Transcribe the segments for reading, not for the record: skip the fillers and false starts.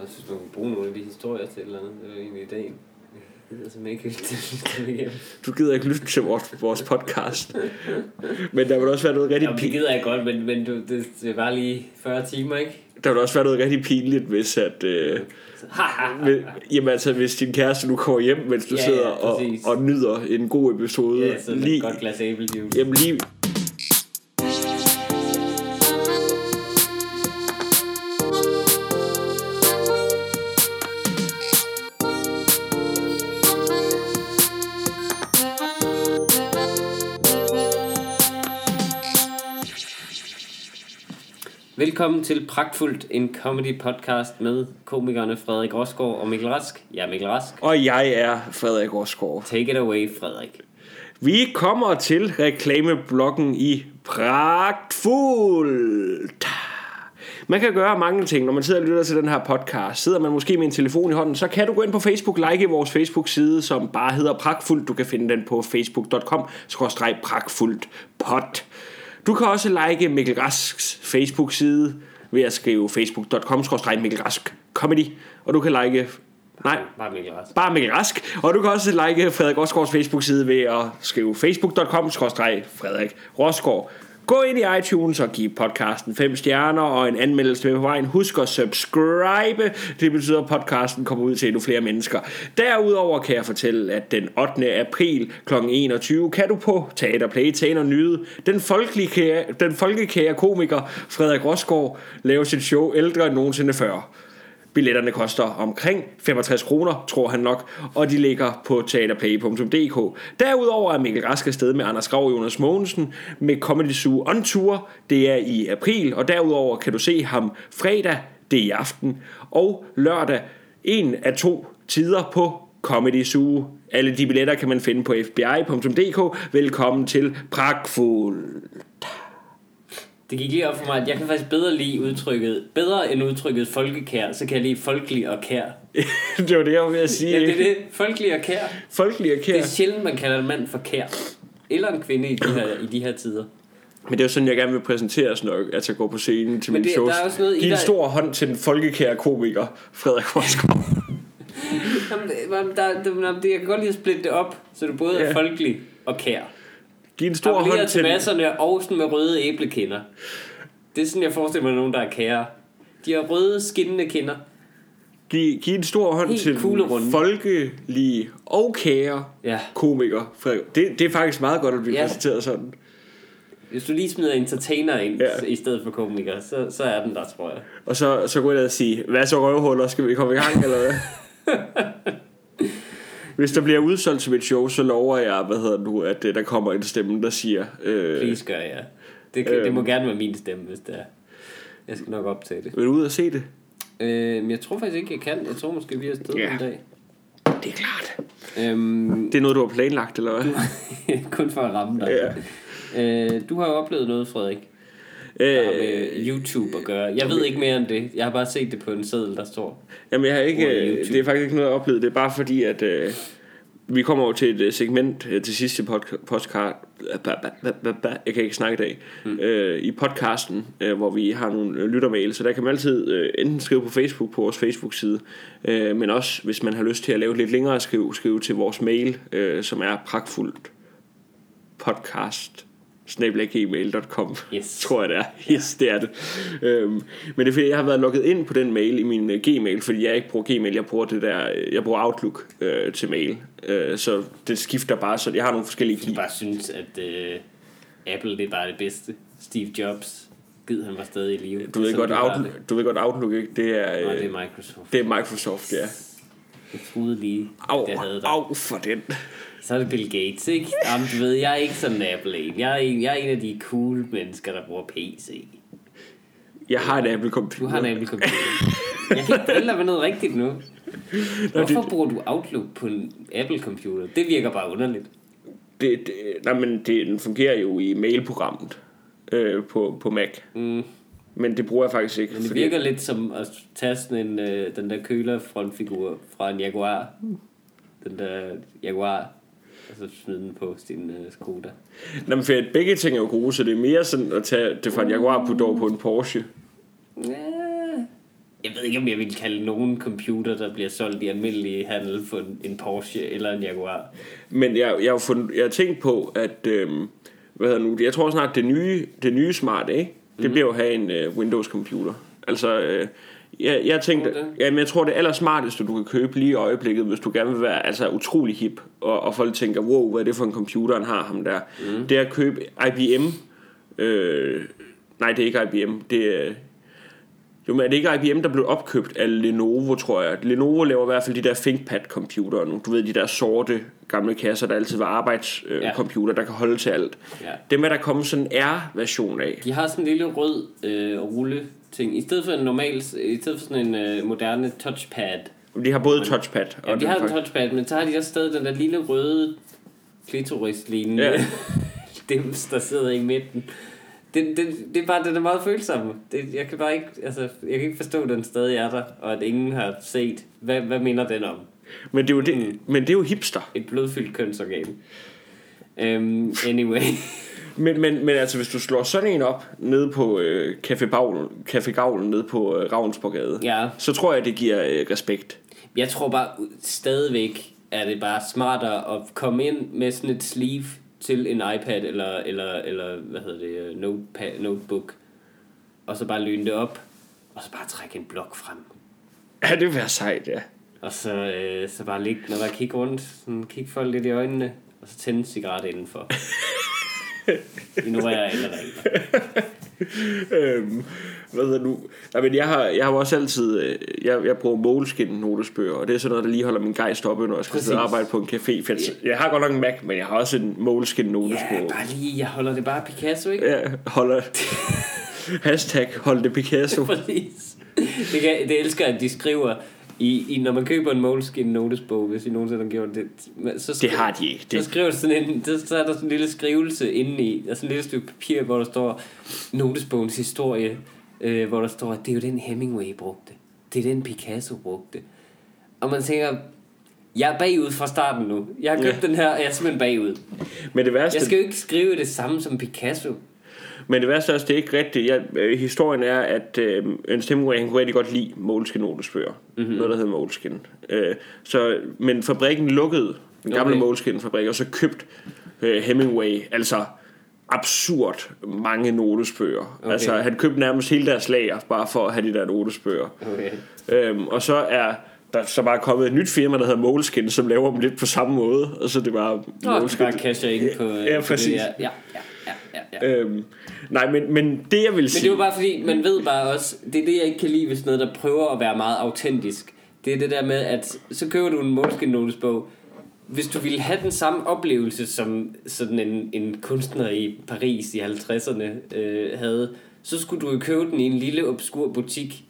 Jeg synes, man kunne bruge nogle af de historier til et eller andet. Det var egentlig ideen. Du gider ikke lytte til vores podcast. Men der vil også være noget rigtig pinligt. Det gider jeg godt, men det var lige 40 timer, ikke? Der vil også være noget rigtig pinligt, hvis at... jamen altså, hvis din kæreste nu kommer hjem, mens du sidder og nyder en god episode. Ja, så er det et godt glas æblejuice. Jamen lige... Velkommen til Pragtfuldt, en comedy podcast med komikerne Frederik Rosgaard og Mikkel Rask. Jeg er Mikkel Rask. Og jeg er Frederik Rosgaard. Take it away, Frederik. Vi kommer til reklameblokken i Pragtfuldt. Man kan gøre mange ting, når man sidder og lytter til den her podcast. Sidder man måske med en telefon i hånden, så kan du gå ind på Facebook, like vores Facebook-side, som bare hedder Pragtfuldt. Du kan finde den på facebook.com/pragtfuldtpod. Du kan også like Mikkel Rasks Facebook-side ved at skrive facebook.com/MikkelRaskComedy. Og du kan like... Nej, bare Mikkel Rask. Og du kan også like Frederik Rosgaards Facebook-side ved at skrive facebook.com/FrederikRosgaard. Gå ind i iTunes og giv podcasten 5 stjerner og en anmeldelse med på vejen. Husk at subscribe. Det betyder, at podcasten kommer ud til endnu flere mennesker. Derudover kan jeg fortælle, at den 8. april kl. 21 kan du på Teaterplay tage og nyde den folkekære komiker Frederik Rosgaard lave sit show ældre end nogensinde før. Billetterne koster omkring 65 kroner, tror han nok, og de ligger på teaterplay.dk. Derudover er Mikkel Rask afsted med Anders Grau og Jonas Mogensen med Comedy Zoo on Tour. Det er i april, og derudover kan du se ham fredag, det er i aften, og lørdag, en af 2 tider på Comedy Zoo. Alle de billetter kan man finde på fbi.dk. Velkommen til Pragtfuldt. Det gik lige op for mig, at jeg kan faktisk bedre lide udtrykket, bedre end udtrykket folkekær, så kan jeg lide folkelig og kær. Det var det, jeg var ved at sige. Ja, det er det. Folkelig og kær. Folkelig og kær. Det er sjældent, man kalder en mand for kær. Eller en kvinde i de her tider. Men det er sådan, jeg gerne vil præsentere sådan noget, at jeg går på scenen til mine shows. Giv en stor hånd til den folkekære komiker, Frederik Rosgaard. Jeg kan godt lide at splitte det op, så du både er folkelig og kær. Giv en stor hånd til masserne og sådan med røde æblekinder. Det er sådan, jeg forestiller mig nogen, der er kære. De har røde, skinnende kinder. Giv en stor hånd helt til folkelige og kære komikere. Det er faktisk meget godt at blive præsenteret sådan. Hvis du lige smider entertainer ind i stedet for komikere, så er den der, tror jeg. Og så går jeg og sige, hvad så røvhuller, skal vi komme i gang eller hvad? Hvis der bliver udsolgt til mit show, så lover jeg, at der kommer en stemme, der siger... Please gør jeg. Det må gerne være min stemme, hvis det er. Jeg skal nok optage det. Vil du ud og se det? Men jeg tror faktisk ikke, jeg kan. Jeg tror måske, vi er afsted en dag. Det er klart. Det er noget, du har planlagt, eller hvad? Kun for at ramme dig. Ja. Du har jo oplevet noget, Frederik. Der har med YouTube at gøre. Jeg ved ikke mere end det. Jeg har bare set det på en seddel, der står. Jamen jeg har ikke. Det er faktisk ikke noget jeg oplevede. Det er bare fordi at vi kommer over til et segment til sidste podcast. Jeg kan ikke snakke i dag. I podcasten, hvor vi har nogle lyttermail. Så der kan man altid enten skrive på Facebook, på vores Facebook-side, men også hvis man har lyst til at lave lidt længere, skrive til vores mail, som er pragtfuldt podcast @gmail.com. Yes. Tror jeg det er. Yes, det er det. Men det er fordi jeg har været logget ind på den mail i min Gmail, fordi jeg ikke bruger Gmail, jeg bruger Outlook til mail. Så det skifter bare, så jeg har nogle forskellige. Jeg bare synes at Apple det er bare det bedste. Steve Jobs, gid han var stadig i live. Du ved godt Outlook ikke, det er nej, det er Microsoft. Det er Microsoft, ja. Jeg troede lige det havde der. Au for den. Så er det Bill Gates, ikke? Jamen, du ved, jeg er ikke sådan en Apple-en. Jeg er en af de cool mennesker, der bruger PC. Jeg har en Apple-computer. Du har en Apple-computer. Jeg kan ikke drille dig med noget rigtigt nu. Hvorfor bruger du Outlook på en Apple-computer? Det virker bare underligt. Den fungerer jo i mailprogrammet på Mac. Mm. Men det bruger jeg faktisk ikke. Men det virker lidt som at tage sådan en, den der kølerfrontfigur fra en Jaguar. Den der Jaguar... Og så smide den på sin Skoda. Nå, men for begge ting er jo gode, så det er mere sådan at tage det fra en Jaguar på en Porsche. Ja, Jeg ved ikke, om jeg ville kalde nogen computer, der bliver solgt i almindelige handel, for en Porsche eller en Jaguar. Men jeg har tænkt på, at jeg tror snart, det nye smart, ikke? Det bliver jo at have en Windows-computer. Altså, jeg tænkte, men jeg tror, det allersmarteste, du kan købe lige i øjeblikket, hvis du gerne vil være altså, utrolig hip, og folk tænker, wow, hvad er det for en computer, han har ham der? Det er at købe IBM. Nej, det er ikke IBM. Det er... Jo, men er det ikke IBM, der blev opkøbt af Lenovo, tror jeg? Lenovo laver i hvert fald de der ThinkPad-computere nu. Du ved, de der sorte gamle kasser, der altid var arbejdscomputer, der kan holde til alt. Ja. Dem er der kommet sådan en R-version af. De har sådan en lille rød rulle-ting. I stedet for en normal, i stedet for sådan en moderne touchpad. De har både touchpad. Og ja, de har en touchpad, men så har de også stadig den der lille røde klitoris-lignende dem, der sidder i midten. Det er bare, den er meget følsomme. Jeg kan bare ikke, jeg kan ikke forstå, at den stadig er der, og at ingen har set, hvad minder den om. Men det er jo, men det er jo hipster. Et blodfyldt kønsorgan. Anyway. men altså, hvis du slår sådan en op nede på Café Gavlen nede på Ravnsborggade, så tror jeg, det giver respekt. Jeg tror bare, stadigvæk er det bare smartere at komme ind med sådan et sleeve til en iPad eller hvad hedder det, notebook, og så bare lyne det op, og så bare trække en blok frem. Ja, det vil være sejt, ja. Og så bare ligge, når der kigger rundt, sådan kigge folk lidt i øjnene, og så tænde en cigaret indenfor. Ignorerer alle regler. Hvad hedder nu? Jamen, jeg har også altid, jeg bruger Moleskine notesbøger, og det er sådan noget, der lige holder min gejst oppe, når jeg skal sidde og arbejde på en café. Jeg har godt nok en Mac, men jeg har også en Moleskine notesbøger. Ja, bare lige, jeg holder det bare Picasso, ikke? Ja, holder hashtag hold det Picasso. Præcis. Det elsker, at de skriver I, når man køber en Moleskine notesbog, hvis I nogensinde har gjort det, det har de ikke. Så skriver sådan en, så er der sådan en lille skrivelse indeni, der er sådan et lille stykke papir, hvor der står notesbogens historie, hvor der står, at det er jo den Hemingway brugte, det er den Picasso brugte. Og man tænker, jeg er bagud fra starten nu. Jeg har købt den her, og jeg er simpelthen bagud. Men det værste... Jeg skal jo ikke skrive det samme som Picasso. Men det værste også, det er ikke rigtigt. Historien er, at Ernst Hemingway, han kunne rigtig godt lide Moleskine notesbøger. Noget, der hedder Moleskine. Men fabrikken lukkede, den gamle Moleskine-fabrik, og så købt Hemingway, altså absurd mange notesbøger. Okay. Altså, han købte nærmest hele deres lager, bare for at have de der notesbøger. Okay. Og så er der så bare kommet et nyt firma, der hedder Moleskine, som laver dem lidt på samme måde. Og så det bare Moleskine. Bare casher ind på, på det. Ja. Nej, men det jeg vil sige. Men det er jo bare fordi, man ved bare også, det er det jeg ikke kan lide, hvis noget der prøver at være meget autentisk. Det er det der med, at så køber du en Moleskine notesbog, hvis du ville have den samme oplevelse som sådan en kunstner i Paris i 50'erne havde, så skulle du jo købe den i en lille obskur butik,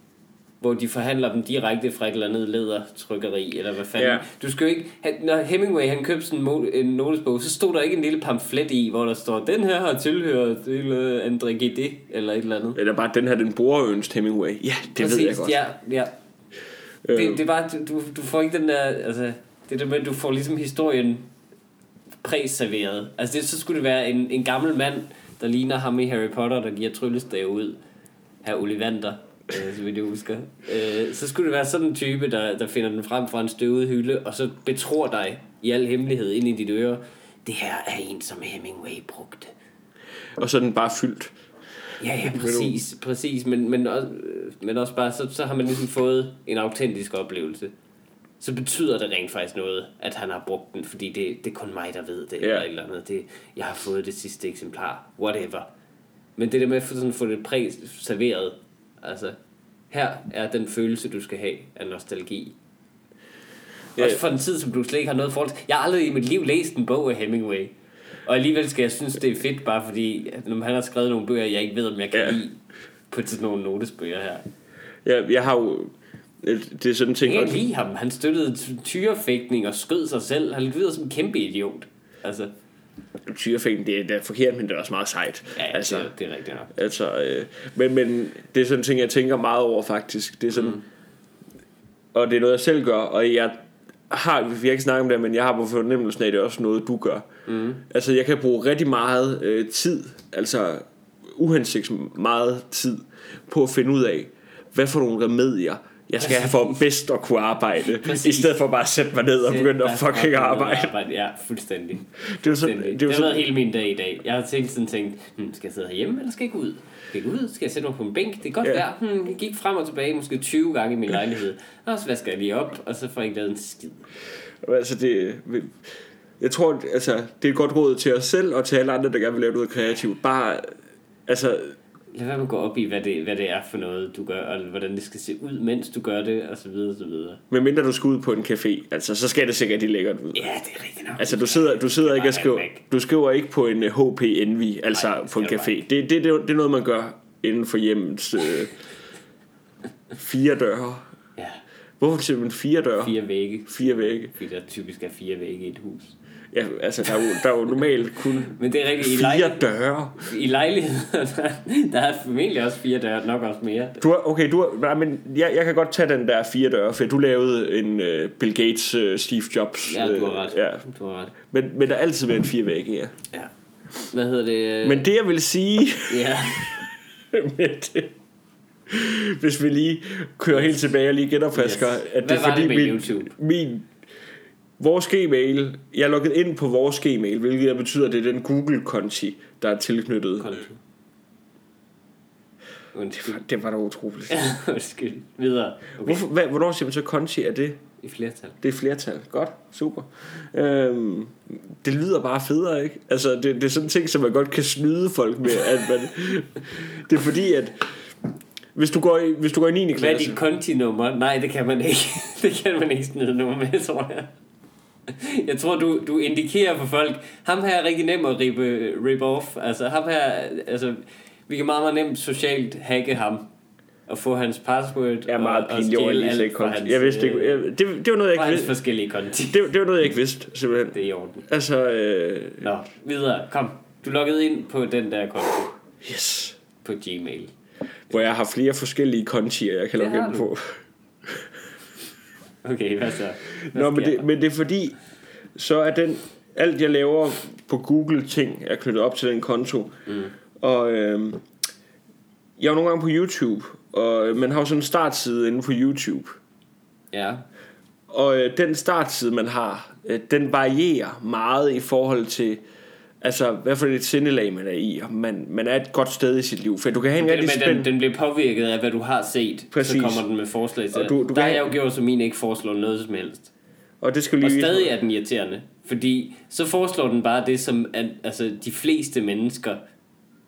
hvor de forhandler dem direkte fra et eller andet lædertrykkeri, eller hvad fanden. Ja. Du skal jo ikke... Når Hemingway, han købte sådan en notesbog, så stod der ikke en lille pamflet i, hvor der står, den her har tilhørt til André Gide, eller et eller andet. Eller bare, den her, den bruger Ernst Hemingway. Ja, det præcis, ved jeg godt. Ja. Det er bare, du får ikke den der... Altså, det der med, du får ligesom historien præserveret. Altså, så skulle det være en gammel mand, der ligner ham i Harry Potter, der giver tryllestave ud. Herr Ollivander. Så skulle det være sådan en type, der finder den frem fra en støvet hylde, og så betror dig i al hemmelighed ind i dit øre, det her er en som Hemingway brugte, og så er den bare fyldt. Ja, præcis. Men også bare så har man ligesom fået en autentisk oplevelse. Så betyder det rent faktisk noget, at han har brugt den, fordi det er kun mig, der ved det. Eller et eller andet. Jeg har fået det sidste eksemplar, whatever. Men det der med at sådan få det præserveret. Altså, her er den følelse, du skal have af nostalgi. Også for en tid, som du slet ikke har noget forhold til. Jeg har aldrig i mit liv læst en bog af Hemingway. Og alligevel skal jeg synes, det er fedt, bare fordi når han har skrevet nogle bøger, jeg ikke ved, om jeg kan lide på sådan nogle notesbøger her. Ja, jeg har jo... Det er sådan ting... Jeg kan ikke lide ham. Han støttede tyrefægtning og skød sig selv. Han lyder som en kæmpe idiot. Altså... Tyrefægten, det er forkert, men det er også meget sejt. Ja, altså, det er rigtigt nok. Altså, men det er sådan en ting, jeg tænker meget over faktisk. Det er sådan, og det er noget, jeg selv gør. Og vi har ikke snakket om det, men jeg har på fornemmelsen af, det er også noget, du gør. Altså, jeg kan bruge rigtig meget tid, altså uhensigtsmæssigt meget tid, på at finde ud af, hvad for nogle remedier jeg skal have for bedst at kunne arbejde. Præcis. I stedet for bare at sætte mig ned og begynde at fucking arbejde. Ja, fuldstændig. Det har været hele min dag i dag. Jeg har tænkt, skal jeg sidde herhjemme, eller skal jeg gå ud? Skal jeg gå ud? Skal jeg sætte mig på en bænk? Det er godt vejr. Jeg gik frem og tilbage måske 20 gange i min lejlighed. Og så vasker jeg lige op, og så får jeg ikke lavet en skid. Altså det... Jeg tror, altså, det er et godt råd til os selv og til alle andre, der gerne vil lave noget kreativt. Bare, altså... Lad være med at gå op i, hvad det er for noget, du gør, og hvordan det skal se ud, mens du gør det, og så videre, og så videre. Men mindre du skal ud på en café, altså, så skal det sikkert lige lækkert ud. Ja, det er rigtigt nok. Altså, du sidder ikke og skriver... Du skriver ikke på en HPNV, altså nej, på en café. Det er noget, man gør inden for hjemmets 4 døre. Ja. Hvorfor simpelthen 4 døre? 4 vægge. 4 vægge. Fordi der typisk er 4 vægge i et hus. Ja, altså der er jo normalt kun men det er rigtigt, 4 døre. I lejligheder, der er formentlig også 4 døre, nok også mere. Jeg kan godt tage den der 4 døre, for du lavede en Bill Gates, Steve Jobs. Ja, du har ret. Ja. Du har ret. Men der er altid været en 4 vægge, ja. Ja. Hvad hedder det? Men det jeg vil sige... Ja. Men det... Hvis vi lige kører helt tilbage og lige genopfrisker, yes. At det er fordi det vores Gmail, jeg logget ind på vores Gmail, hvilket betyder at det er den Google-konti der er tilknyttet. Det var da utroligt. Undskyld. Videre. Okay. Hvornår siger man så konti er det? I flertal. Det er flertal. Godt. Super. Det lyder bare federe, ikke? Altså det er sådan en ting som man godt kan snyde folk med, at man det er fordi at Hvis du går i 9. klasse... Hvad er dit kontinummer? Nej, det kan man ikke. Det kan man ikke snide nummer med, tror jeg. Jeg tror, du indikerer for folk, ham her er rigtig nem at rip off. Altså, ham her... Altså, vi kan meget, meget nemt socialt hacke ham. Og få hans password. Ja, meget pinligt. Jeg vidste ikke... Det var noget, jeg ikke vidste. Forskellige konti. Det var noget, jeg ikke vidste, simpelthen. Det er i orden. Altså... Nå, videre. Kom. Du loggede ind på den der konti. Yes. På Gmail. Hvor jeg har flere forskellige kontier jeg kan logge ind på. Okay, hvad så? Men det er fordi så er den alt jeg laver på Google ting er knyttet op til den konto. Mm. Og jeg er nogle gange på YouTube, og man har jo sådan en startside inde på YouTube. Ja. Og den startside man har, den varierer meget i forhold til altså, hvad for et sindelag man er i, og man er et godt sted i sit liv. For du kan have en rigtig spændende... Den bliver påvirket af, hvad du har set. Præcis. Så kommer den med forslag til. Der har jeg jo gjort, som min ikke foreslår noget som helst. Og det skal lige... Og stadig er den irriterende. Fordi så foreslår den bare det, som altså, de fleste mennesker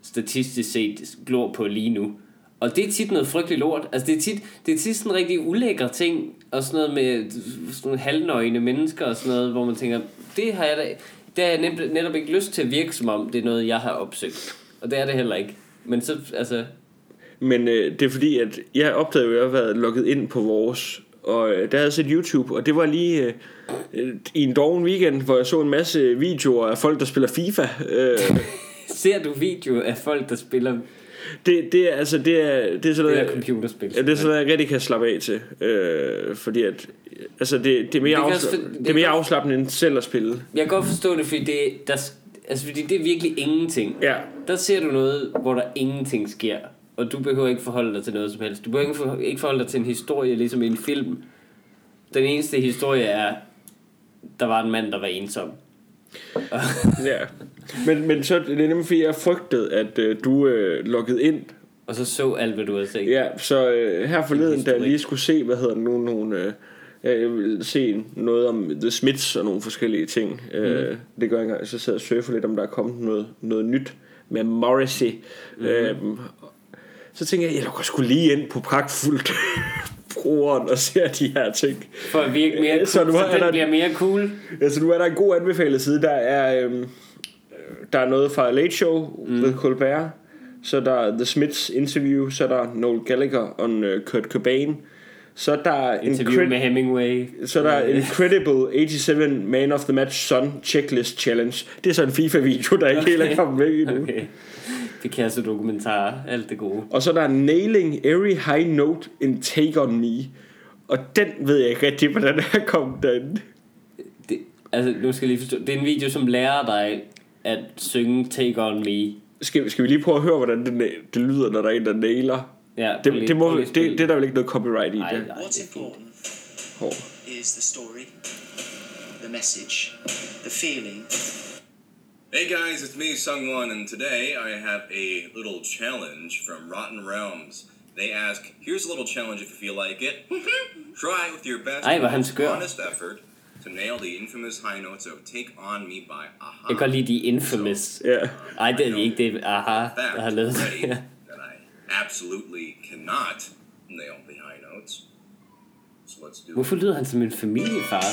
statistisk set glor på lige nu. Og det er tit noget frygteligt lort. Altså det er tit sådan rigtig ulækre ting, og sådan noget med sådan halvnøgne mennesker og sådan noget, hvor man tænker, det har jeg da... Det har jeg netop ikke lyst til at virke som om det er noget jeg har opsøgt. Og det er det heller ikke. Men så altså. Men det er fordi at jeg opdagede at jeg havde været logget ind på vores. Og der havde jeg set YouTube. Og det var lige i en doven weekend, hvor jeg så en masse videoer af folk der spiller FIFA. Ser du videoer af folk der spiller Det er sådan noget computerspil. Ja, det er sådan noget jeg rigtig kan slappe af til, fordi at altså det er mere afslappende end selv at spille. Jeg kan godt forstå det, fordi det er virkelig ingenting. Ja. Der ser du noget hvor der ingenting sker, og du behøver ikke forholde dig til noget som helst. Du behøver ikke forholde dig til en historie ligesom i en film. Den eneste historie er der var en mand der var ensom. Ja. Men så det er nemlig fordi jeg frygtede at du loggede ind og så alt hvad du havde set. Ja, så her forleden da jeg lige skulle se hvad hedder nogle jeg ville se noget om The Smiths og nogle forskellige ting. Det gør jeg engang. Så sad jeg og surfer lidt om der er kommet noget nyt med Morrissey. Så tænkte jeg logger sgu lige ind på Pragtfuldt brugeren og ser de her ting for at virke mere cool, så den bliver mere cool. Altså nu er der en god anbefalet side. Der er noget fra Late Show med Colbert. Så der er The Smiths interview. Så der er Noel Gallagher og Kurt Cobain. Så der er interview med Hemingway. Så der er Incredible 87 Man of the Match Son Checklist Challenge. Det er så en FIFA-video der ikke helt er kommet væk endnu. Okay. Det kan altså dokumentarer, alt det gode. Og så der er Nailing Every High Note in Take On Me. Og den ved jeg ikke rigtig hvordan er kommet derinde. Altså nu skal jeg lige forstå. Det er en video som lærer dig at synge Take On Me. Skal vi lige prøve at høre hvordan det lyder når der er en der nailer Ja, det er der vel ikke noget copyright i. Nej, what's important is the story, the message, the feeling. Hey guys, it's me, Sungwon, and today I have a little challenge from Rotten Realms. They ask, here's a little challenge if you feel like it. Try with your best honest effort to nail the infamous high notes of Take On Me by Aha. Jeg kan lide de infamous. Ja. Ej, det er ikke det Aha, der har lavet. That I absolutely cannot nail the high notes. So let's do it. Hvorfor lyder han som en familiefar?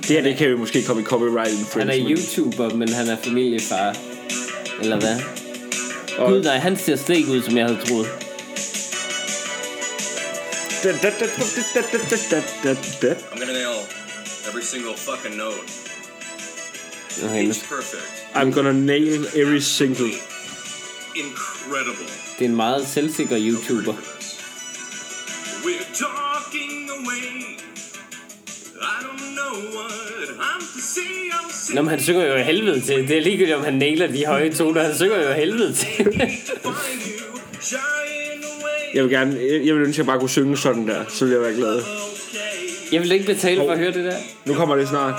Det her, det kan jo måske komme i copyright infringement. Han er YouTuber, men han er familiefar. Eller hvad? Og gud nej, han ser slet ikke ud, som jeg havde troet. I'm gonna nail every single fucking note. Okay, I'm gonna nail every single. Incredible. Det er en meget selvsikker YouTuber. We're talking away. Nå, men han synger jo helvede til. Det er ligegyldigt, om han nailer de høje toner. Han synger jo helvede til. Jeg vil ønske, at jeg bare kunne synge sådan der. Så ville jeg være glad. Jeg vil ikke betale for at høre det der. Nu kommer det snart.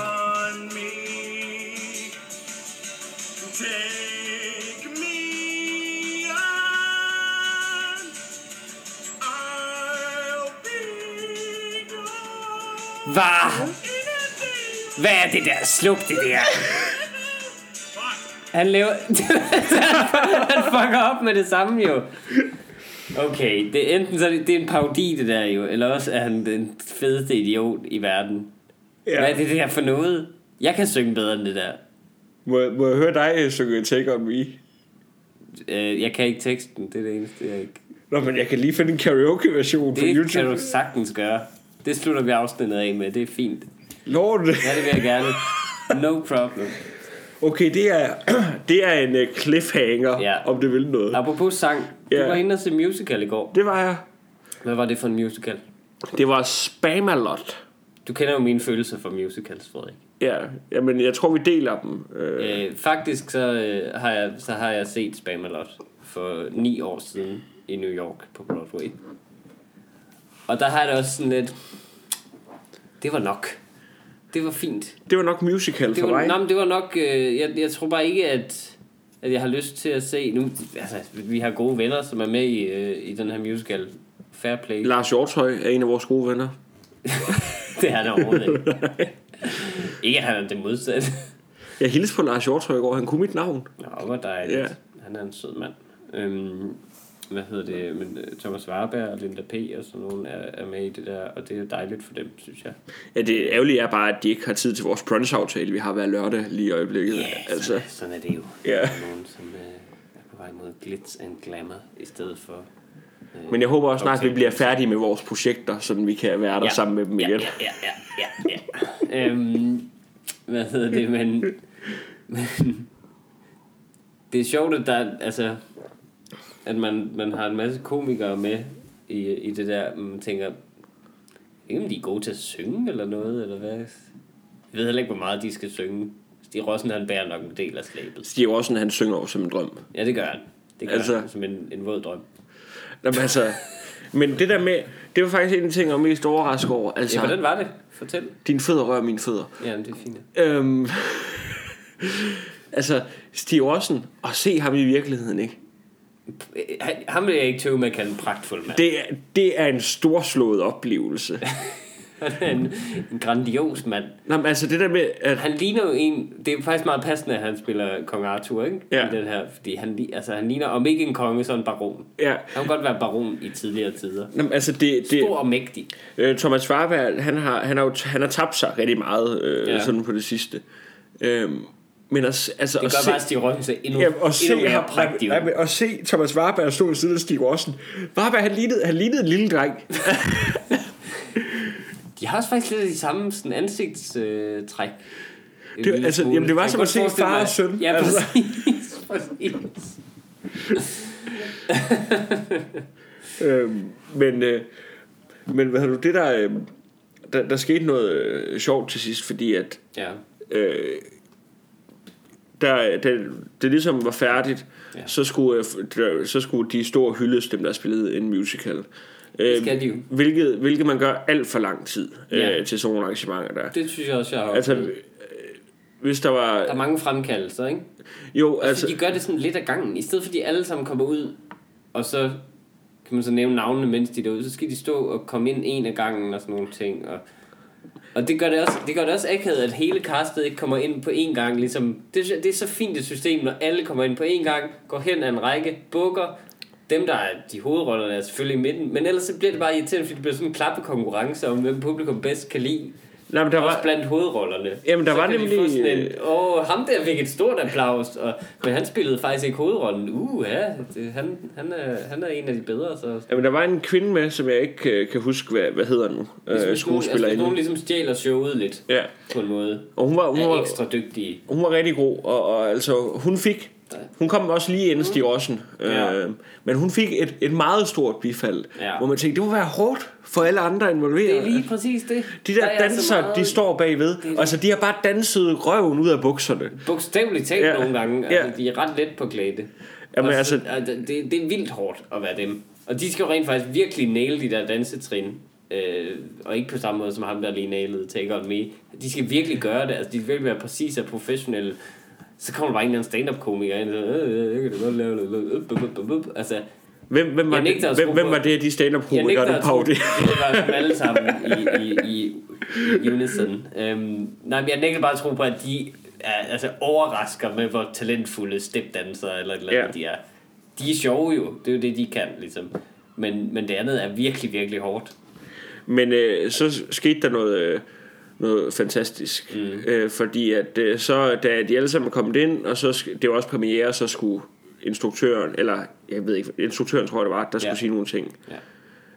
Hvad er det der? Sluk det der. Han laver... han fucker op med det samme jo. Okay, det er enten så det er en parodi det der jo, eller også er han den fedeste idiot i verden. Ja. Hvad er det der for noget? Jeg kan synge bedre end det der. Må jeg høre dig synge Take On Me? Jeg kan ikke teksten, det er det eneste jeg ikke... Nå, men jeg kan lige finde en karaoke version på YouTube. Det kan du sagtens gøre. Det slutter vi afsnittet af med, det er fint. Lord. Ja, det vil jeg gerne. No problem. Okay, det er en cliffhanger, ja. Om det vil noget. Apropos sang, ja. Du var inde og se musical i går. Det var jeg. Hvad var det for en musical? Det var Spamalot. Du kender jo mine følelser for musicals, Frederik. Ja, men jeg tror vi deler dem. Faktisk så har jeg set Spamalot for 9 år siden i New York på Broadway. Og der har jeg det også sådan lidt... Det var nok. Det var fint. Det var nok musical for mig. Nej, men det var nok... Jeg tror bare ikke, at jeg har lyst til at se... Nu, altså, vi har gode venner, som er med i den her musical. Fair Play. Lars Hjorthøj er en af vores gode venner. Det er han overhovedet ikke. Ikke, at han er det modsatte. Jeg hilste på Lars Hjorthøj i går. Han kunne mit navn. Nå, hvor dejligt. Yeah. Han er en sød mand. Men Thomas Warberg og Linda P og sådan nogen er med i det der, og det er dejligt for dem, synes jeg. Ja, det ærgerlige er bare, at de ikke har tid til vores brunch-aftale, vi har hver lørdag lige i øjeblikket. Ja, altså. Sådan er det jo. Ja. Der er nogen, som er på vej mod glitz and glamour i stedet for... Men jeg håber også snart, at vi bliver færdige med vores projekter, så vi kan være der sammen med dem igen. Ja. Men det er sjovt, at der... Altså, at man har en masse komikere med i det der, man tænker, ikke om de er gode til at synge eller noget, eller hvad? Jeg ved heller ikke, hvor meget de skal synge. Stig Rosen, han bærer nok en del af slæbet. Stig Rosen, han synger over som en drøm. Ja, det gør han. Det gør han som en våd drøm. Jamen, altså, men det der med, det var faktisk en af de ting, jeg var mest overrasket over. Altså, ja, hvordan var det? Fortæl. Dine fødder rører mine fødder. Ja, det er fint. Altså, Stig Rosen, og se ham i virkeligheden, ikke? Han vil jeg ikke tøve med at kalde en pragtfuld mand. Det er en storslået oplevelse. Han er en grandios mand. Nå, men altså det der med at... Han ligner jo en... Det er faktisk meget passende, at han spiller kong Arthur, ikke? Ja. I den her, fordi han ligner, om ikke en konge, så en baron. Ja. Han kunne godt være baron i tidligere tider. Nå, altså det... Stor og mægtig. Thomas Warberg, han har tabt sig rigtig meget sådan på det sidste. Men altså, det gør bare Stig Rosen endnu mere prægtig. Og se Thomas Warberg stå ved siden af Stig Rosen. Warberg, han lignede en lille dreng. De har også faktisk lidt af de samme sådan ansigtstræk. Det var som at se far og søn. Ja, præcis. Men hvad har du det der skete noget sjovt til sidst, fordi at det ligesom var færdigt, ja. så skulle de store hyldes, dem der spillede en musical. Hvilket man gør alt for lang tid, ja, til sådan nogle arrangementer der. Det synes jeg også, jeg har altså, hvis der var... Der er mange fremkaldelser, ikke? Jo, også altså... de gør det sådan lidt af gangen. I stedet for de alle sammen kommer ud, og så kan man så nævne navnene, mens de er derude, så skal de stå og komme ind en af gangen og sådan nogle ting, og det gør det også akavet, at hele castet ikke kommer ind på én gang, ligesom. Det er så fint et system, når alle kommer ind på én gang, går hen ad en række, bukker. Dem, der er de hovedrollerne, er selvfølgelig i midten, men ellers så bliver det bare irriterende, fordi det bliver sådan en klappekonkurrence om, hvem publikum bedst kan lide. Nej, men der også var blandt hovedrollerne. Jamen der så var nemlig sådan en, ham der fik et stort applaus, men han spillede faktisk ikke hovedrollen. Han er en af de bedre så. Jamen der var en kvinde med, som jeg ikke kan huske hvad hedder nu, skuespillerinde. Altså, hun ligesom stjæler showet lidt, ja, på en måde. Og hun var ekstra dygtig. Hun var rigtig god, og altså hun kom også lige inden Stig Rosen, ja, men hun fik et meget stort bifald, ja, hvor man tænkte, det må være hårdt for alle andre involveret. Det er lige præcis det. De der dansere, meget... de står bagved, altså de har bare danset røven ud af bukserne. Bogstaveligt talt, ja, nogle gange, altså, ja, de er ret let på glæde. Jamen, altså... det er vildt hårdt at være dem. Og de skal jo rent faktisk virkelig naile de der dansetrin. Og ikke på samme måde som ham der lige nailede Take On Me. De skal virkelig gøre det, altså de skal virkelig være præcise og professionelle. Så kommer der bare en eller anden stand-up-komiker ind, altså, hvem var det, de stand-up-komikere, der pavede? Det var dem alle sammen i unison. Nej, men jeg nægter bare at tro på, at de er, altså, overrasker med, hvor talentfulde stepdansere eller et eller andet, yeah, de er. De er sjove jo, det er jo det, de kan, ligesom. Men det andet er virkelig, virkelig hårdt. Men så skete der noget fantastisk, fordi at så da de alle sammen kom ind, og så det var også premiere, så skulle instruktøren, eller jeg ved ikke, instruktøren tror jeg det var, der skulle, ja, sige nogle ting,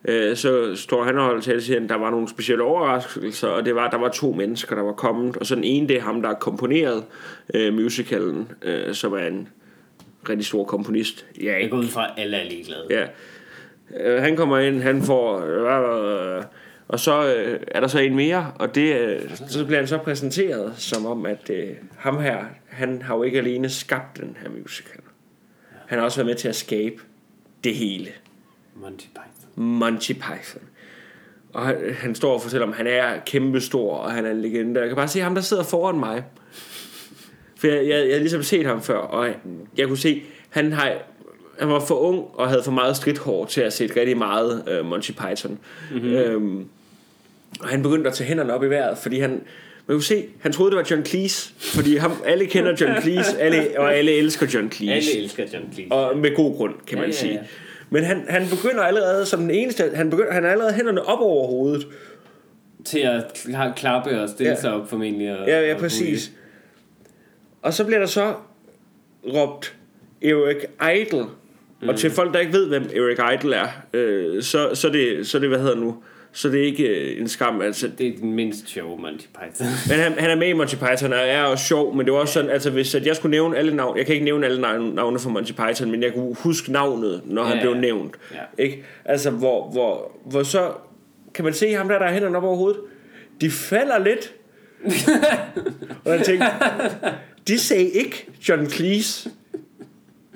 ja, så står han og holder til at sige, at der var nogle specielle overraskelser, og det var, der var 2 mennesker, der var kommet, og så den ene, det er ham, der har komponeret musicalen, som er en rigtig stor komponist, ja, jeg går ud fra, alle er ligeglade, ja, han kommer ind, han får og så er der så en mere, og det, så bliver han så præsenteret som om, at ham her, han har jo ikke alene skabt den her musical. Han har også været med til at skabe det hele. Monty Python. Og han står og fortæller om, han er kæmpestor, og han er en legende. Jeg kan bare se ham, der sidder foran mig. For jeg har ligesom set ham før, og jeg kunne se, han var for ung og havde for meget stridthår til at se rigtig meget Monty Python. Mm-hmm. Og han begyndte at tage hænderne op i vejret, fordi man kunne se, han troede det var John Cleese, fordi alle kender John Cleese, og alle elsker John Cleese. Alle elsker John Cleese. Og med god grund, kan man sige. Ja. Men han begynder allerede som den eneste, han har allerede hænderne op over hovedet til at klappe og stille, ja, sig op formentlig. Og, ja, præcis. Og så bliver der så råbt Eric Idle. Og til folk, der ikke ved, hvem Eric Idle er, så det hvad hedder nu, så det er ikke en skam, altså. Det er den mindst sjove Monty Python. Men han er med i Monty Python og er også sjov, men det var også sådan, altså hvis jeg skulle nævne alle navne, jeg kan ikke nævne alle navne fra Monty Python, men jeg kunne huske navnet, når han blev nævnt, ikke? Altså hvor så kan man se ham der er hænderne op over hovedet, de falder lidt. Og jeg tænkte, de sagde ikke John Cleese.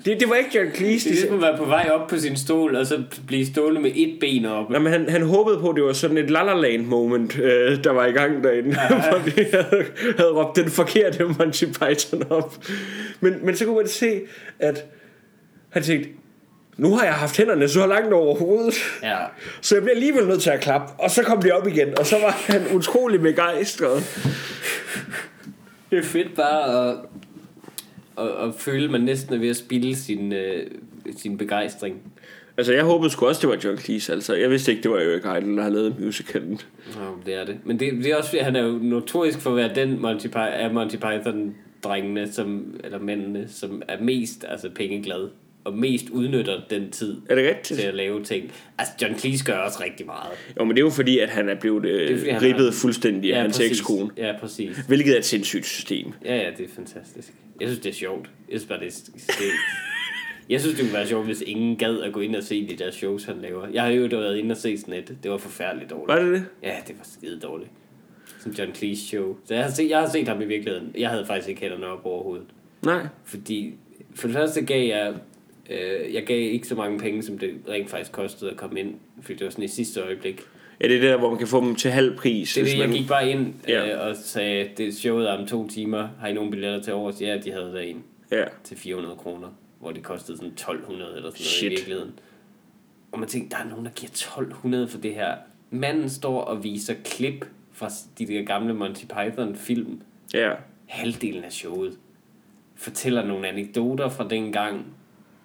Det var ikke John Cleese. Det skulle være på vej op på sin stol og så blive stående med et ben op. Jamen, han håbede på, at det var sådan et La La Land moment, der var i gang derinde, fordi havde råbt den forkerte Monty Python op. Men så kunne man se, at han tænkte, nu har jeg haft hænderne så langt over hovedet, ja, så jeg bliver alligevel nødt til at klappe. Og så kom de op igen, og så var han utrolig begejstret. Det er fedt bare at... Og føle, man næsten er ved at spilde sin begejstring. Altså jeg håbede sgu også, det var John Cleese, altså. Jeg vidste ikke, det var Eric Idle, der har lavet musicalen. Det er det. Men det er også, han er jo notorisk for at være den Monty Python-drengene, eller mændene, som er mest, altså, pengeglad og mest udnytter den tid, er det til at lave ting. Altså John Cleese gør også rigtig meget. Jo, men det er jo fordi, at han er blevet ribbet fuldstændig af hans ekskone. Ja, præcis. Hvilket er et sindssygt system. Ja, det er fantastisk. Jeg synes, det er sjovt. Jeg synes bare, jeg synes, det kunne være sjovt, hvis ingen gad at gå ind og se de der shows, han laver. Jeg har jo været inde og se sådan et. Det var forfærdeligt dårligt. Var det det? Ja, det var skide dårligt. Som John Cleese show. Så jeg har set ham i virkeligheden. Jeg havde faktisk ikke hænderne op overhovedet. Nej. Fordi for det første gav jeg gav ikke så mange penge, som det rent faktisk kostede at komme ind, fordi det var sådan i sidste øjeblik. Ja, det er der, hvor man kan få dem til halv pris. Det er det, man... jeg gik bare ind og sagde, det showet om 2 timer, har I nogle billetter til overs? Ja, de havde der en til 400 kroner, hvor det kostede sådan 1200 eller sådan noget i virkeligheden. Og man tænkte, der er nogen, der giver 1200 for det her. Manden står og viser klip fra de der gamle Monty Python-film. Ja. Halvdelen af showet. Fortæller nogle anekdoter fra dengang,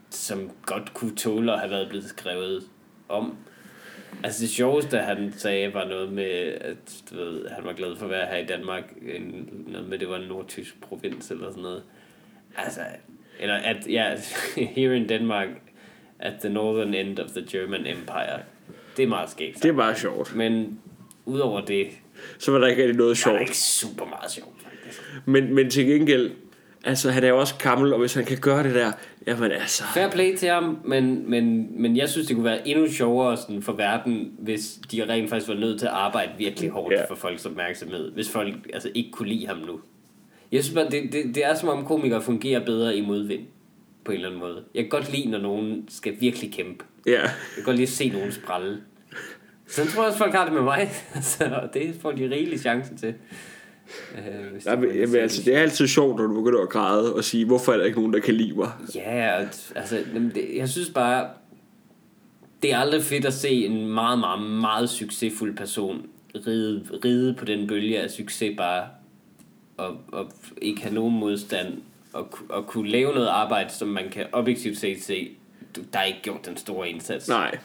som godt kunne tåle at have været blevet skrevet om. Altså det sjoveste, han sagde, var noget med, at du ved, han var glad for at være her i Danmark. Noget med, det var en nordtysk provins eller sådan noget. Altså, eller at, ja, here in Denmark, at the northern end of the German Empire. Det er meget skægt. Det er meget sjovt. Men udover det, så var der ikke rigtig noget sjovt. Det var ikke super meget sjovt, faktisk. Men til gengæld, altså han er jo også gammel, og hvis han kan gøre det der, jamen altså... Fair play til ham, men jeg synes, det kunne være endnu sjovere sådan for verden, hvis de rent faktisk var nødt til at arbejde virkelig hårdt for folks opmærksomhed. Hvis folk altså ikke kunne lide ham nu. Jeg synes bare, det er som om komikere fungerer bedre i modvind, på en eller anden måde. Jeg kan godt lide, når nogen skal virkelig kæmpe. Jeg kan godt lide at se nogen sprælle. Så tror jeg også, folk har det med mig. Så det får de rigelig chancen til. Altså, det er altid sjovt, når du begynder at græde og sige, hvorfor er der ikke nogen, der kan lide mig? Ja, altså, jeg synes bare, det er aldrig fedt at se en meget, meget, meget succesfuld person ride på den bølge af succes bare, og ikke have nogen modstand, og kunne lave noget arbejde, som man kan objektivt set se, der er ikke gjort den store indsats. Nej.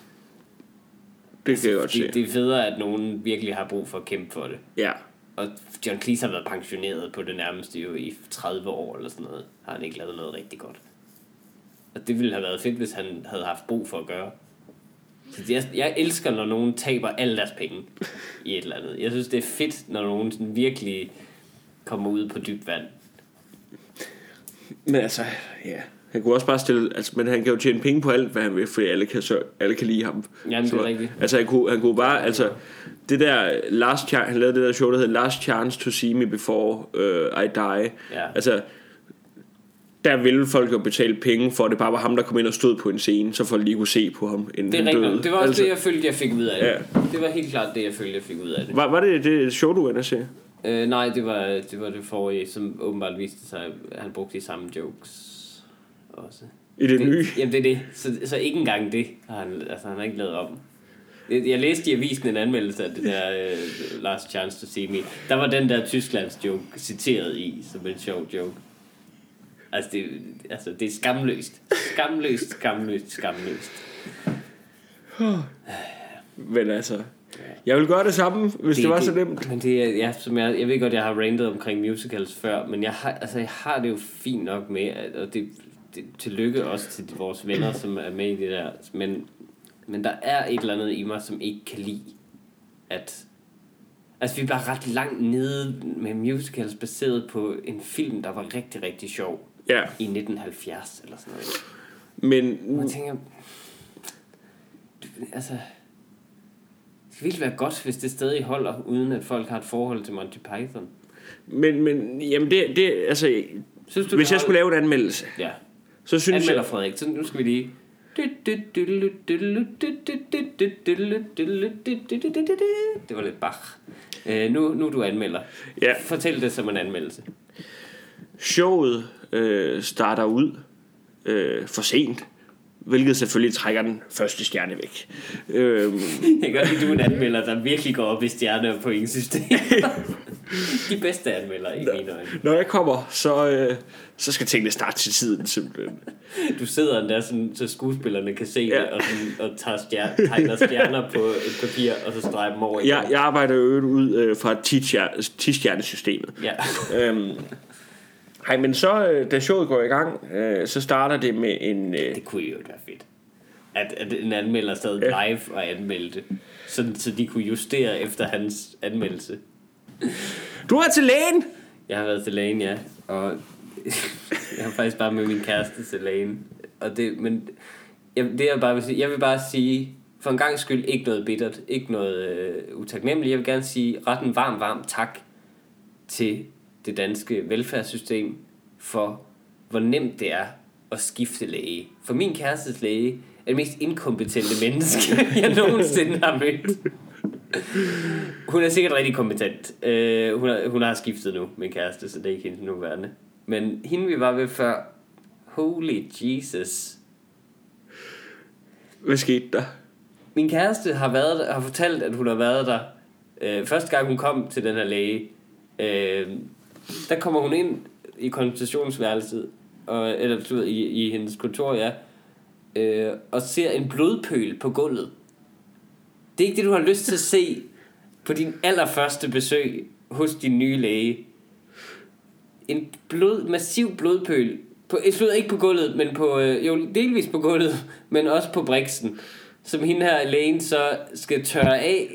Det kan jeg godt se. Det er federe, at nogen virkelig har brug for at kæmpe for det. Ja. Og John Cleese har været pensioneret på det nærmeste jo i 30 år eller sådan noget. Har han ikke lavet noget rigtig godt. Og det ville have været fedt, hvis han havde haft brug for at gøre. Jeg elsker, når nogen taber alle deres penge i et eller andet. Jeg synes, det er fedt, når nogen sådan virkelig kommer ud på dybt vand. Men altså, ja... Han kunne også bare stille, altså, men han kan jo tjene penge på alt, hvad han vil, fordi alle kan lide ham. Ja, det er rigtigt. Altså han kunne bare, altså det der last chance, han lavede det der show, der hed Last Chance to See Me Before I Die. Ja. Altså der ville folk jo betale penge for, det bare var ham, der kom ind og stod på en scene, så folk lige kunne se på ham, inden han døde. Det var også altså, det, jeg følte, jeg fik ud af det. Ja. Det var helt klart det, jeg følte, jeg fik ud af det. Var det show, du endte at se? Nej, det var det forrige, som åbenbart viste sig, at han brugte de samme jokes. Også. I det nye? Jamen det er det. Så ikke engang det har han har ikke lavet om. Jeg læste i avisen en anmeldelse af det der Last Chance to See Me. Der var den der Tysklands joke citeret i som en sjov joke. Altså det er skamløst. Skamløst, skamløst, skamløst. Men altså jeg vil gøre det samme, hvis det var så nemt. Men det er, ja, som jeg ved godt, jeg har rantet omkring musicals før, men jeg har det jo fint nok med, og det tillykke også til vores venner, som er med i det der, men der er et eller andet i mig, som ikke kan lide at, altså vi er bare ret langt nede med musicals baseret på en film, der var rigtig, rigtig sjov i 1970 eller sådan noget. Men man tænker, altså det ville være godt, hvis det stadig holder, uden at folk har et forhold til Monty Python. Men jamen det altså synes du, hvis jeg skulle lave en anmeldelse, så synes anmelder jeg... Frederik, så nu skal vi lige... Det var lidt Bach. Nu du anmelder. Ja. Fortæl det som en anmeldelse. Showet starter ud for sent, hvilket selvfølgelig trækker den første stjerne væk. Jeg kan godt lide, du er en anmelder, der virkelig går op i stjerner og pointsystemet. De bedste anmelder i mine øjne. Når jeg kommer, så skal tingene starte til tiden, simpelthen. Du sidder endda sådan, så skuespillerne kan se det, og, sådan, og tegner stjerner på et papir, og så streger dem over. Jeg arbejder jo ud fra 10-stjernesystemet. Hej, men så, da showet går i gang, så starter det med en... Det kunne jo være fedt, at en anmelder sad live og anmeldte, så de kunne justere efter hans anmeldelse. Du har til lægen. Jeg har været til lægen, ja. Og jeg har faktisk bare med min kæreste til lægen. Og det, men det jeg bare vil sige, jeg vil bare sige for en gangs skyld ikke noget bittert, ikke noget utaknemmeligt. Jeg vil gerne sige ret en varm tak til det danske velfærdssystem for hvor nemt det er at skifte læge. For min kærestes læge er det mest inkompetente menneske, jeg nogensinde har mødt. Hun er sikkert rigtig kompetent. Hun har skiftet nu, min kæreste, så det er ikke hende nuværende. Men hende vi var ved før, holy Jesus. Hvad skete der? Min kæreste har fortalt, at hun har været der. Første gang hun kom til den her læge, der kommer hun ind i konsultationsværelset, eller i hendes kontor, ja, og ser en blodpøl på gulvet. Det er ikke det, du har lyst til at se på din allerførste besøg hos din nye læge. En massiv blodpøl. Jeg slutter ikke på gulvet, men på, jo delvis på gulvet, men også på briksen, som hende her lægen så skal tørre af.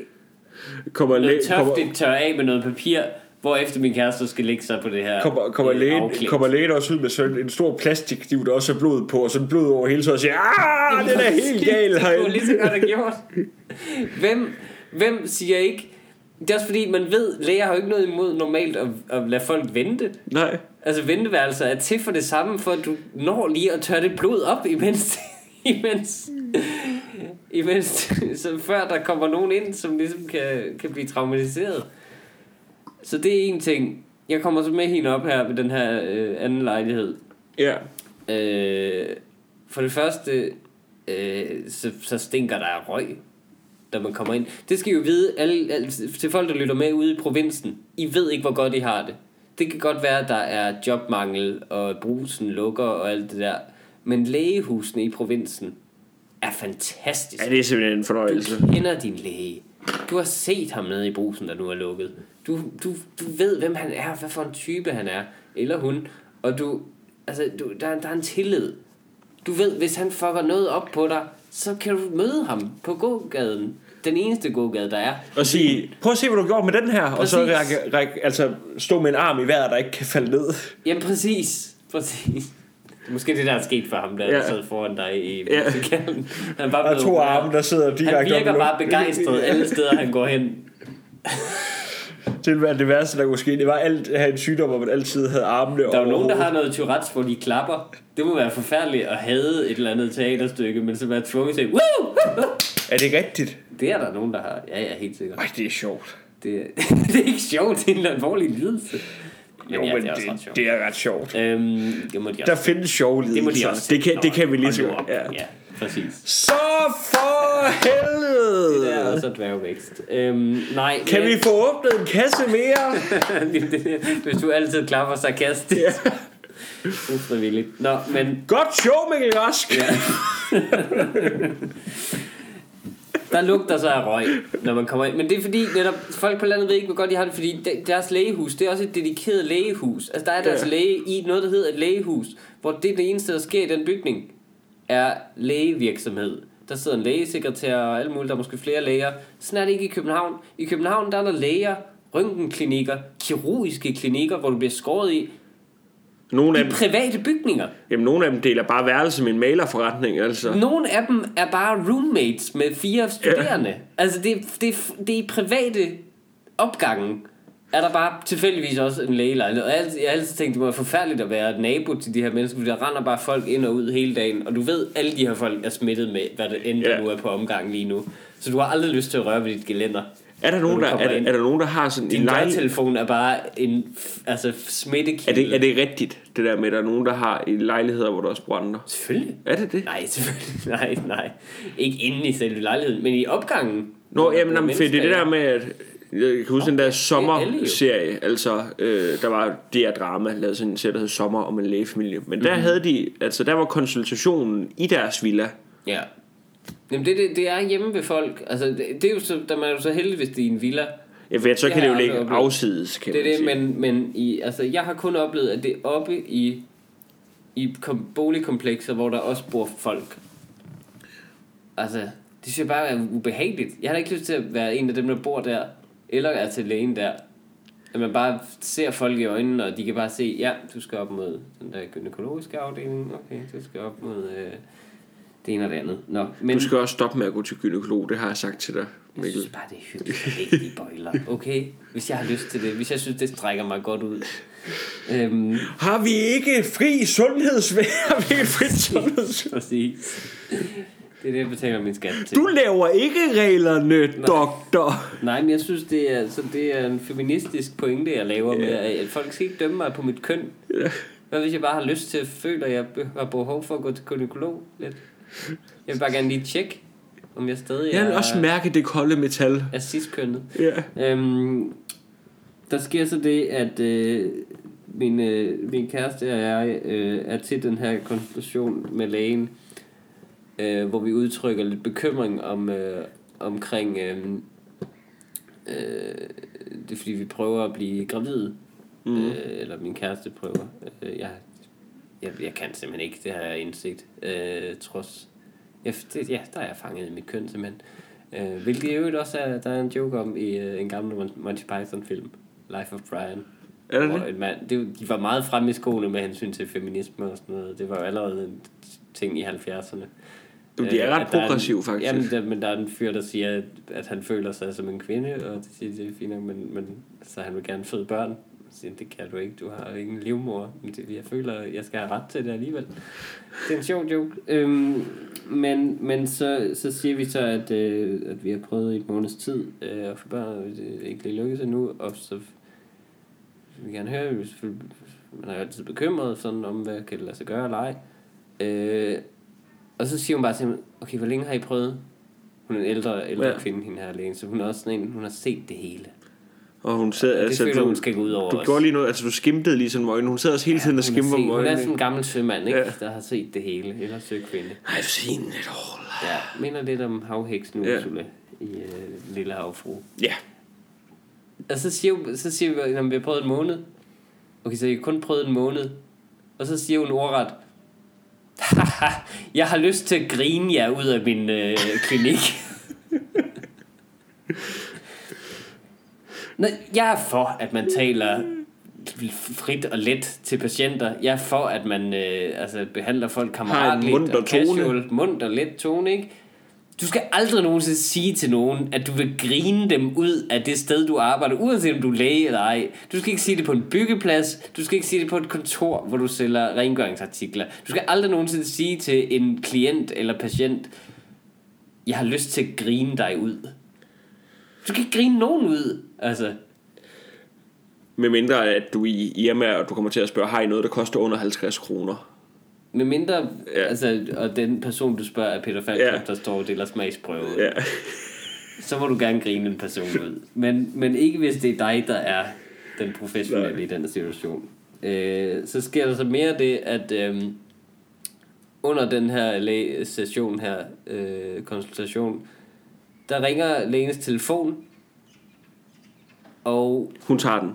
Tørre af med noget papir, hvorefter min kæreste skal lægge sig på det her. Kommer lægen også ud med sådan en stor plastikdiv, der også er blod på, og sådan blod over hele tiden, og siger, ah, det er helt galt. Det var lige så godt at gjort. Hvem siger ikke? Det er også fordi, man ved, læger har jo ikke noget imod normalt at lade folk vente. Nej. Altså venteværelser er til for det samme, for at du når lige at tørre det blod op, imens så før der kommer nogen ind, som ligesom kan blive traumatiseret. Så det er en ting. Jeg kommer så med hende op her ved den her anden lejlighed. Ja. For det første, så stinker der af røg, da man kommer ind. Det skal I jo vide, alle, til folk, der lytter med ude i provinsen. I ved ikke, hvor godt I har det. Det kan godt være, at der er jobmangel, og Brugsen lukker og alt det der. Men lægehusene i provinsen er fantastisk. Ja, det er simpelthen en fornøjelse. Du kender din læge. Du har set ham nede i Brugsen, der nu er lukket. Du ved, hvem han er, hvad for en type han er, eller hun. Og der er en tillid. Du ved, hvis han fucker noget op på dig, så kan du møde ham på gågaden. Den eneste gågade, der er. Og sige, prøv at se, hvad du gjorde med den her. Præcis. Og så stå med en arm i vejret, der ikke kan falde ned. Jamen præcis. Måske det, der er sket for ham, der sad foran dig i musikalen. Han bare to arme, der sidder direkte. Han virker bare begejstret alle steder, han går hen. Tilværet det værste, der kunne ske, det var alt at have en sygdom, hvor man altid havde armene. Der er nogen, der har noget Tourette's, hvor de klapper. Det må være forfærdeligt at have et eller andet teaterstykke, men så være tvunget til. Er det rigtigt? Det er der nogen, der har. Ja, jeg er helt sikker. Ej, det er sjovt. Det er ikke sjovt, det er en alvorlig lidelse. Jo, men det er ret sjovt. Der findes sjove lidelser. Det kan vi lige så op. Ja, præcis. Så for helvede! Det der er også et dværgvækst. Kan vi få åbnet en kasse mere? Hvis du altid klapper sarkastisk. Ja. Ufrivilligt. Nå, men... Godt show, Mikkel Rask! Ja. Der lugter så af røg, når man kommer ind. Men det er fordi, netop folk på landet ved ikke, hvor godt de har det, fordi deres lægehus, det er også et dedikeret lægehus. Altså der er deres læge i noget, der hedder et lægehus, hvor det eneste, der sker i den bygning, er lægevirksomhed. Der sidder en lægesekretær og alle mulige, der er måske flere læger. Sådan er det ikke i København. I København, der er der læger, røntgenklinikker, kirurgiske klinikker, hvor du bliver skåret i. Nogle af dem, private bygninger. Jamen, nogle af dem deler bare værelse med en malerforretning, altså. Nogle af dem er bare roommates med 4 studerende. Ja. Altså, det er private opgangen. Er der bare tilfældigvis også en lægelejlighed. Og jeg har altid tænkt, det må være forfærdeligt at være nabo til de her mennesker, fordi der render bare folk ind og ud hele dagen. Og du ved, alle de her folk er smittet med, hvad det end nu er på omgangen lige nu. Så du har aldrig lyst til at røre ved dit gelænder. Er der nogen, der har sådan en lejlighed? Din dørtelefon er bare en smittekilde. Er det rigtigt, det der med, at der er nogen, der har en lejlighed, hvor der også brænder? Selvfølgelig. Er det det? Nej, selvfølgelig. Nej. Ikke inde i selve lejligheden, men i opgangen. Nå, jamen for det er det der med, at jeg kan huske den der sommerserie, altså der var det her drama, lavede sådan en serie, der hed Sommer om en lægefamilie. Men der havde de, altså der var konsultationen i deres villa. Ja. Jamen det er hjemme ved folk. Altså det er jo så, der man er jo så heldig, hvis det er en villa. Ja, for så kan det jo ligge afsides, kan man sige. Det er det, men jeg har kun oplevet, at det er oppe i boligkomplekser, hvor der også bor folk. Altså, det synes jeg bare er ubehageligt. Jeg har da ikke lyst til at være en af dem, der bor der, eller er til lægen der. At man bare ser folk i øjnene, og de kan bare se, ja, du skal op mod den der gynækologiske afdeling, okay, du skal op mod... det ene og det andet. Nå, men... Du skal også stoppe med at gå til gynekolog, det har jeg sagt til dig. Jeg synes bare, det er hyggeligt. Ikke de bøjler, okay? Hvis jeg har lyst til det. Hvis jeg synes, det strækker mig godt ud. Har vi ikke fri sundhedsvær? Har vi ikke fri sundhedsvær? Præcis. Det er det, jeg betaler min skat til. Du laver ikke reglerne, doktor. Nej, men jeg synes, det er en feministisk pointe, jeg laver med, at folk skal ikke dømme mig på mit køn. Hvad hvis jeg bare har lyst til at føle, at jeg har behov for at gå til gynekolog lidt? Jeg vil bare gerne lige tjekke, om jeg stadig er... Jeg vil også mærke det kolde metal. Er cis-kønnet. Yeah. Der sker så det, at min kæreste og jeg er til den her konsultation med lægen, hvor vi udtrykker lidt bekymring omkring... det er fordi, vi prøver at blive gravide. Mm. Eller min kæreste prøver. Jeg kan simpelthen ikke, det har jeg indsigt. Trods... Ja, der er jeg fanget i mit køn simpelthen. Hvilket i øvrigt også er, der er en joke om i en gammel Monty Python film, Life of Brian. Er det det? En mand, de var meget fremme i skoene med hensyn til feminisme og sådan noget. Det var jo allerede en ting i 70'erne. De er ret progressive faktisk. Jamen, men der er en fyr, der siger, at han føler sig som en kvinde, og det siger, det er fint nok, men så han vil gerne føde børn. Siger, det kan du ikke, du har ingen livmor. Jeg føler, jeg skal have ret til det alligevel. Det er en sjov joke. Men så siger vi så, at vi har prøvet i et måneds tid at få børn, det ikke lige lykkes endnu. Og så vil vi gerne høre, man er jo altid bekymret sådan, om, hvad kan det lade sig gøre eller ej. Og så siger hun bare til mig, okay, hvor længe har I prøvet? Hun er en ældre kvinde, hende her lægen, så hun er også sådan en, hun har set det hele. Og hun sad, det altså, føler hun skal gå ud over. Du gjorde lige noget, altså du skimtede lige sådan øjnene. Hun sad også hele tiden og skimper om øjnene. Hun er sådan en gammel sømand, ikke? Ja. Der har set det hele. Eller søkvinde. I've seen it all. Ja, minder lidt om havheksen Ursula i Lille Havfru. Ja. Og så siger vi, at vi har prøvet en måned. Okay, så I kun prøvet en måned. Og så siger hun ordret, jeg har lyst til at grine jer ud af min klinik. Jeg er for, at man taler frit og let til patienter. Jeg er for, at man behandler folk kammeratligt og casual, mundt og let tone, ikke? Du skal aldrig nogensinde sige til nogen, at du vil grine dem ud af det sted, du arbejder, uanset om du er læge eller ej. Du skal ikke sige det på en byggeplads. Du skal ikke sige det på et kontor, hvor du sælger rengøringsartikler. Du skal aldrig nogensinde sige til en klient eller patient, jeg har lyst til at grine dig ud. Du kan ikke grine nogen ud, altså. Med mindre, at du i Irma, og du kommer til at spørge, har I noget, der koster under 50 kroner? Med mindre, og den person, du spørger, er Peter Falkrup, der står og deler smagsprøve. Ja. Så må du gerne grine en person ud. Men ikke hvis det er dig, der er den professionelle i den situation. Så sker der så mere det, at under den her session her, konsultation, der ringer lægens telefon, og hun tager den.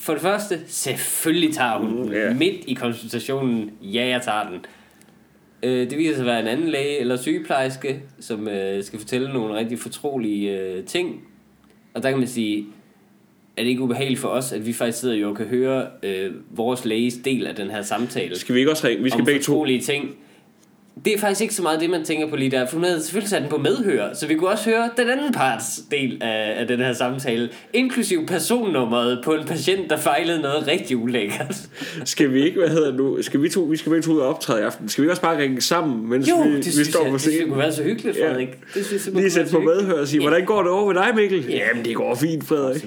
For det første, selvfølgelig tager hun den. Midt i konsultationen, jeg tager den. Det viser sig at være en anden læge eller sygeplejerske, som skal fortælle nogle rigtig fortrolige ting. Og der kan man sige, er det ikke ubehageligt for os, at vi faktisk sidder jo og kan høre vores læges del af den her samtale? Skal vi ikke også ringe? Vi skal begge to. Om fortrolige ting. Det er faktisk ikke så meget det, man tænker på lige der, for hun havde selvfølgelig sat den på medhør, så vi kunne også høre den anden parts del af den her samtale, inklusiv personnummeret på en patient, der fejlede noget rigtig ulækkert. Skal vi ikke, vi skal begge to ud og optræde i aften. Skal vi også bare ringe sammen, mens vi står på scenen? Det kunne være så hyggeligt, Frederik. Ja. Lige sætte på medhør og sige, hvordan går det over med dig, Mikkel? Ja. Jamen, det går fint, Frederik.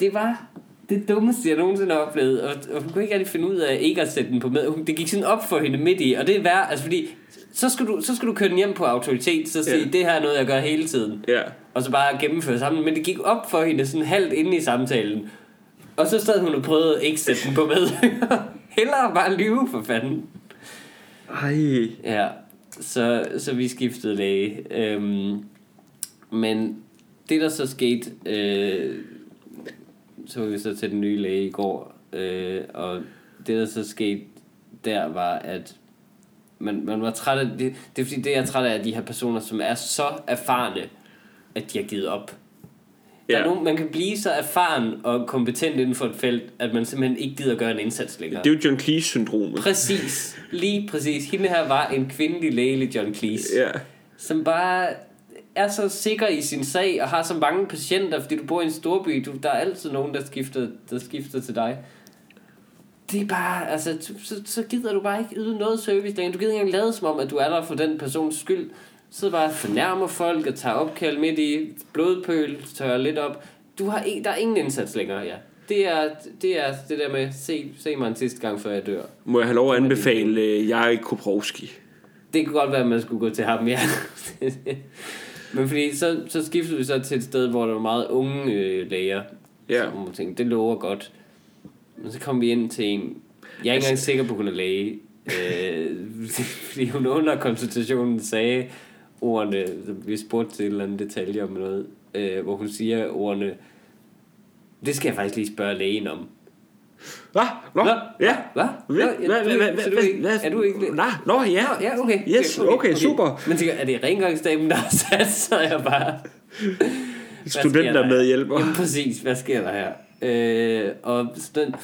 Det var... det dummeste, jeg nogensinde har oplevet, og hun kunne ikke rigtig finde ud af ikke at sætte den på med. Det gik sådan op for hende midt i, og det er værd, altså fordi, så skal du køre den hjem på autoritet, så sige, det her er noget, jeg gør hele tiden. Yeah. Og så bare gennemføre sammen, men det gik op for hende sådan halvt inde i samtalen. Og så stod hun og prøvede ikke sætte den på med. Hellere bare lyve, for fanden. Ej. Ja, så vi skiftede læge. Men det, der så skete... så var vi så til den nye læge i går, og det der så skete der var, at man var træt af det er fordi det jeg er træt af de her personer, som er så erfarne, at de har givet op. Der er nogen, man kan blive så erfaren og kompetent inden for et felt, at man simpelthen ikke gider gøre en indsats længere. Det er jo John Cleese-syndromet. Præcis, lige præcis. Hende her var en kvindelig læge, John Cleese, som bare er så sikker i sin sag og har så mange patienter, fordi du bor i en storby, der er altid nogen, der skifter til dig. Det er bare, altså, så gider du bare ikke yde noget service derinde. Du gider ikke engang lade som om, at du er der for den persons skyld. Så bare fornærmer folk og tager opkald midt i, blodpøl, tørrer lidt op. Der er ingen indsats længere, ja. Det er det der med, se mig en sidste gang, før jeg dør. Må jeg have lov at anbefale Jerry Kupowski? Det kunne godt være, at man skulle gå til ham, ja. Men fordi så skiftede vi så til et sted, hvor der var meget unge læger. Ja. Så man tænkte, det lover godt. Men så kom vi ind til en... Jeg er ikke engang sikker på, at hun er læge. Fordi hun under konsultationen sagde ordene... Vi spurgte til en eller anden detalje om noget, hvor hun siger ordene... Det skal jeg faktisk lige spørge lægen om. Hvad? Nå, ja. Hvad? Er du ikke læge? Nå, ja. Ja, okay. Yes, okay, super. Men tænker, er det rengøringsdamen, der har sat sig? Jeg bare... Studenter med hjælper. Jamen præcis, hvad sker der her? Og den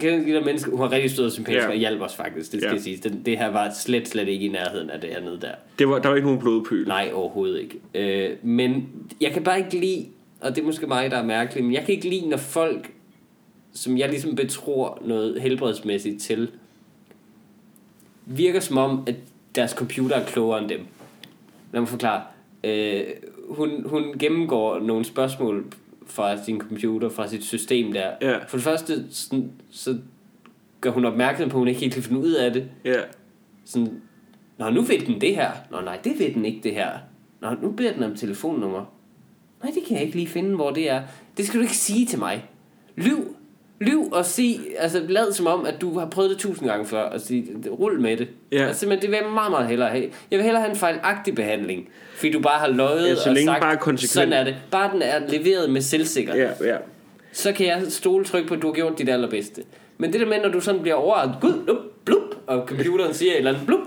kender de der mennesker, hun var rigtig stød og sympatisk, yeah. Og hjalp os faktisk, det skal yeah. siges. Det her var slet ikke i nærheden af det her nede der. Der var ikke nogen blodpøl. Nej, overhovedet ikke. Men jeg kan bare ikke lide, og det er måske mig, der er mærkeligt, men jeg kan ikke lide, når folk, som jeg ligesom betror noget helbredsmæssigt til, virker som om, at deres computer er klogere end dem. Lad mig forklare. Hun gennemgår nogle spørgsmål fra sin computer, fra sit system der. Yeah. For det første, så gør hun opmærksom på, at hun ikke helt kan finde ud af det. Yeah. Sådan, nå, nu ved den det her. Nå, nej, det ved den ikke det her. Nå, nu beder den om telefonnummer. Nej, det kan jeg ikke lige finde, hvor det er. Det skal du ikke sige til mig. Lyv og sig, altså lad som om, at du har prøvet det 1000 gange før, og sige, rul med det. Yeah. Altså, men det vil jeg meget, meget hellere have. Jeg vil hellere have en fejlagtig behandling, fordi du bare har løjet og sagt, bare sådan er det. Bare den er leveret med selvsikkerhed. Yeah. Så kan jeg stoletrykke på, at du har gjort dit allerbedste. Men det der med, når du sådan bliver overrasket, og computeren siger et eller andet, blup,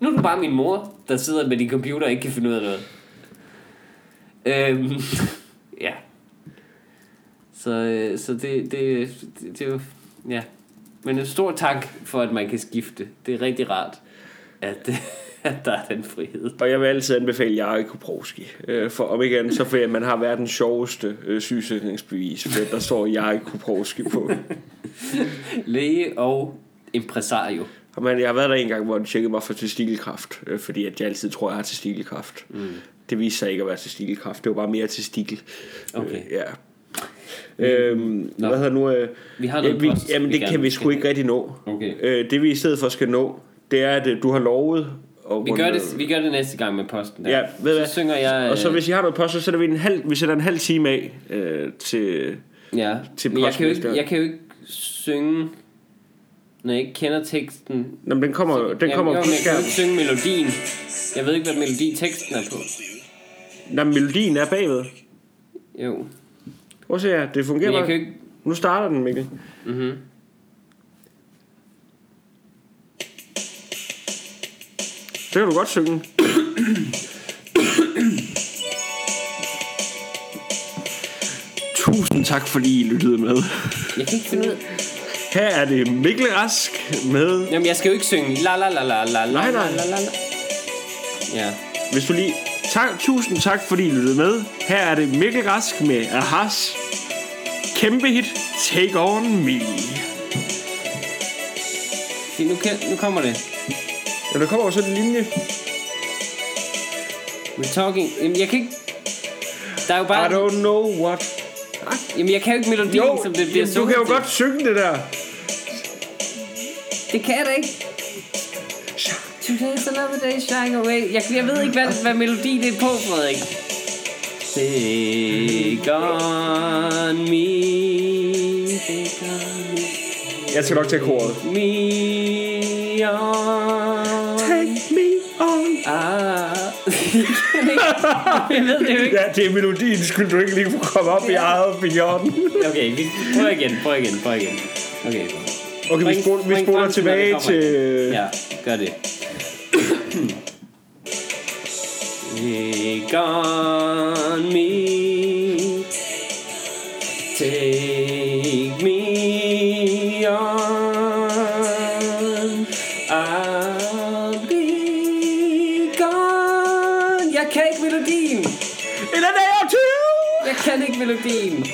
nu er du bare min mor, der sidder med din computer og ikke kan finde ud af noget. Ja. Så det var, ja. Men en stor tak for, at man kan skifte. Det er rigtig rart, at der er den frihed. Og jeg vil altid anbefale Jerry Kupowski. For om ikke andet, så får man har verdens sjoveste sygesætningsbevis, for der står Jerry Kupowski på. Læge og impresario. Men jeg har været der en gang, hvor han tjekkede mig for testikelkræft, fordi at jeg altid tror, jeg har testikelkræft. Mm. Det viste sig ikke at være testikelkræft, det var bare mere testikel. Okay. Ja. Hvad hedder nu? Vi har noget post, jamen det kan vi sgu ikke rigtig nå. Okay. Det vi i stedet for skal nå, det er at du har lovet. Vi gør det næste gang med posten. Der. Ja, ved så hvad? Synger jeg. Og så hvis I har noget post, så sætter vi en halv time af til posten. Jeg kan jo ikke synge, når jeg ikke kender teksten. Jamen den kommer. Jeg kan jo ikke synge melodien. Jeg ved ikke hvad melodi teksten er på. Jamen melodien er bagved. Jo. Prøv se her, det fungerer bare. Ikke... Nu starter den, Mikkel. Mm-hmm. Det kan du godt synge. Tusind tak, fordi I lyttede med. Jeg kan ikke finde ud. Her er det Mikkel Rask med... Jamen, jeg skal jo ikke synge. La la la la la. Nej. La, la, la. Ja. Hvis du lige... Tusind tak, fordi I lyttede med. Her er det Mikkel Rask med Ahas kæmpe hit Take On Me. Nu kommer det. Ja, der kommer også en linje. We're talking... Jamen, jeg kan ikke... Der er jo bare... I don't know what... Jamen, jeg kan jo ikke melodien, jo, som det bliver sunget. Du kan jo til. Godt synge det der. Det kan jeg da ikke. Today's another day, shine away. Jeg ved ikke, hvad melodi det er på, Frederik. Take on me, take on me. Jeg skal nok tage koret. Me on. Take me on. Jeg ved det jo ikke. Ja, det er melodien, skulle du ikke lige kunne komme op i eget bjørn. Okay, prøv igen. Okay, vi spoler tilbage til... Ja, gør det. Take on me, take me on, I'll be gone. Jeg kan ikke melodi. Jeg kan ikke melodien.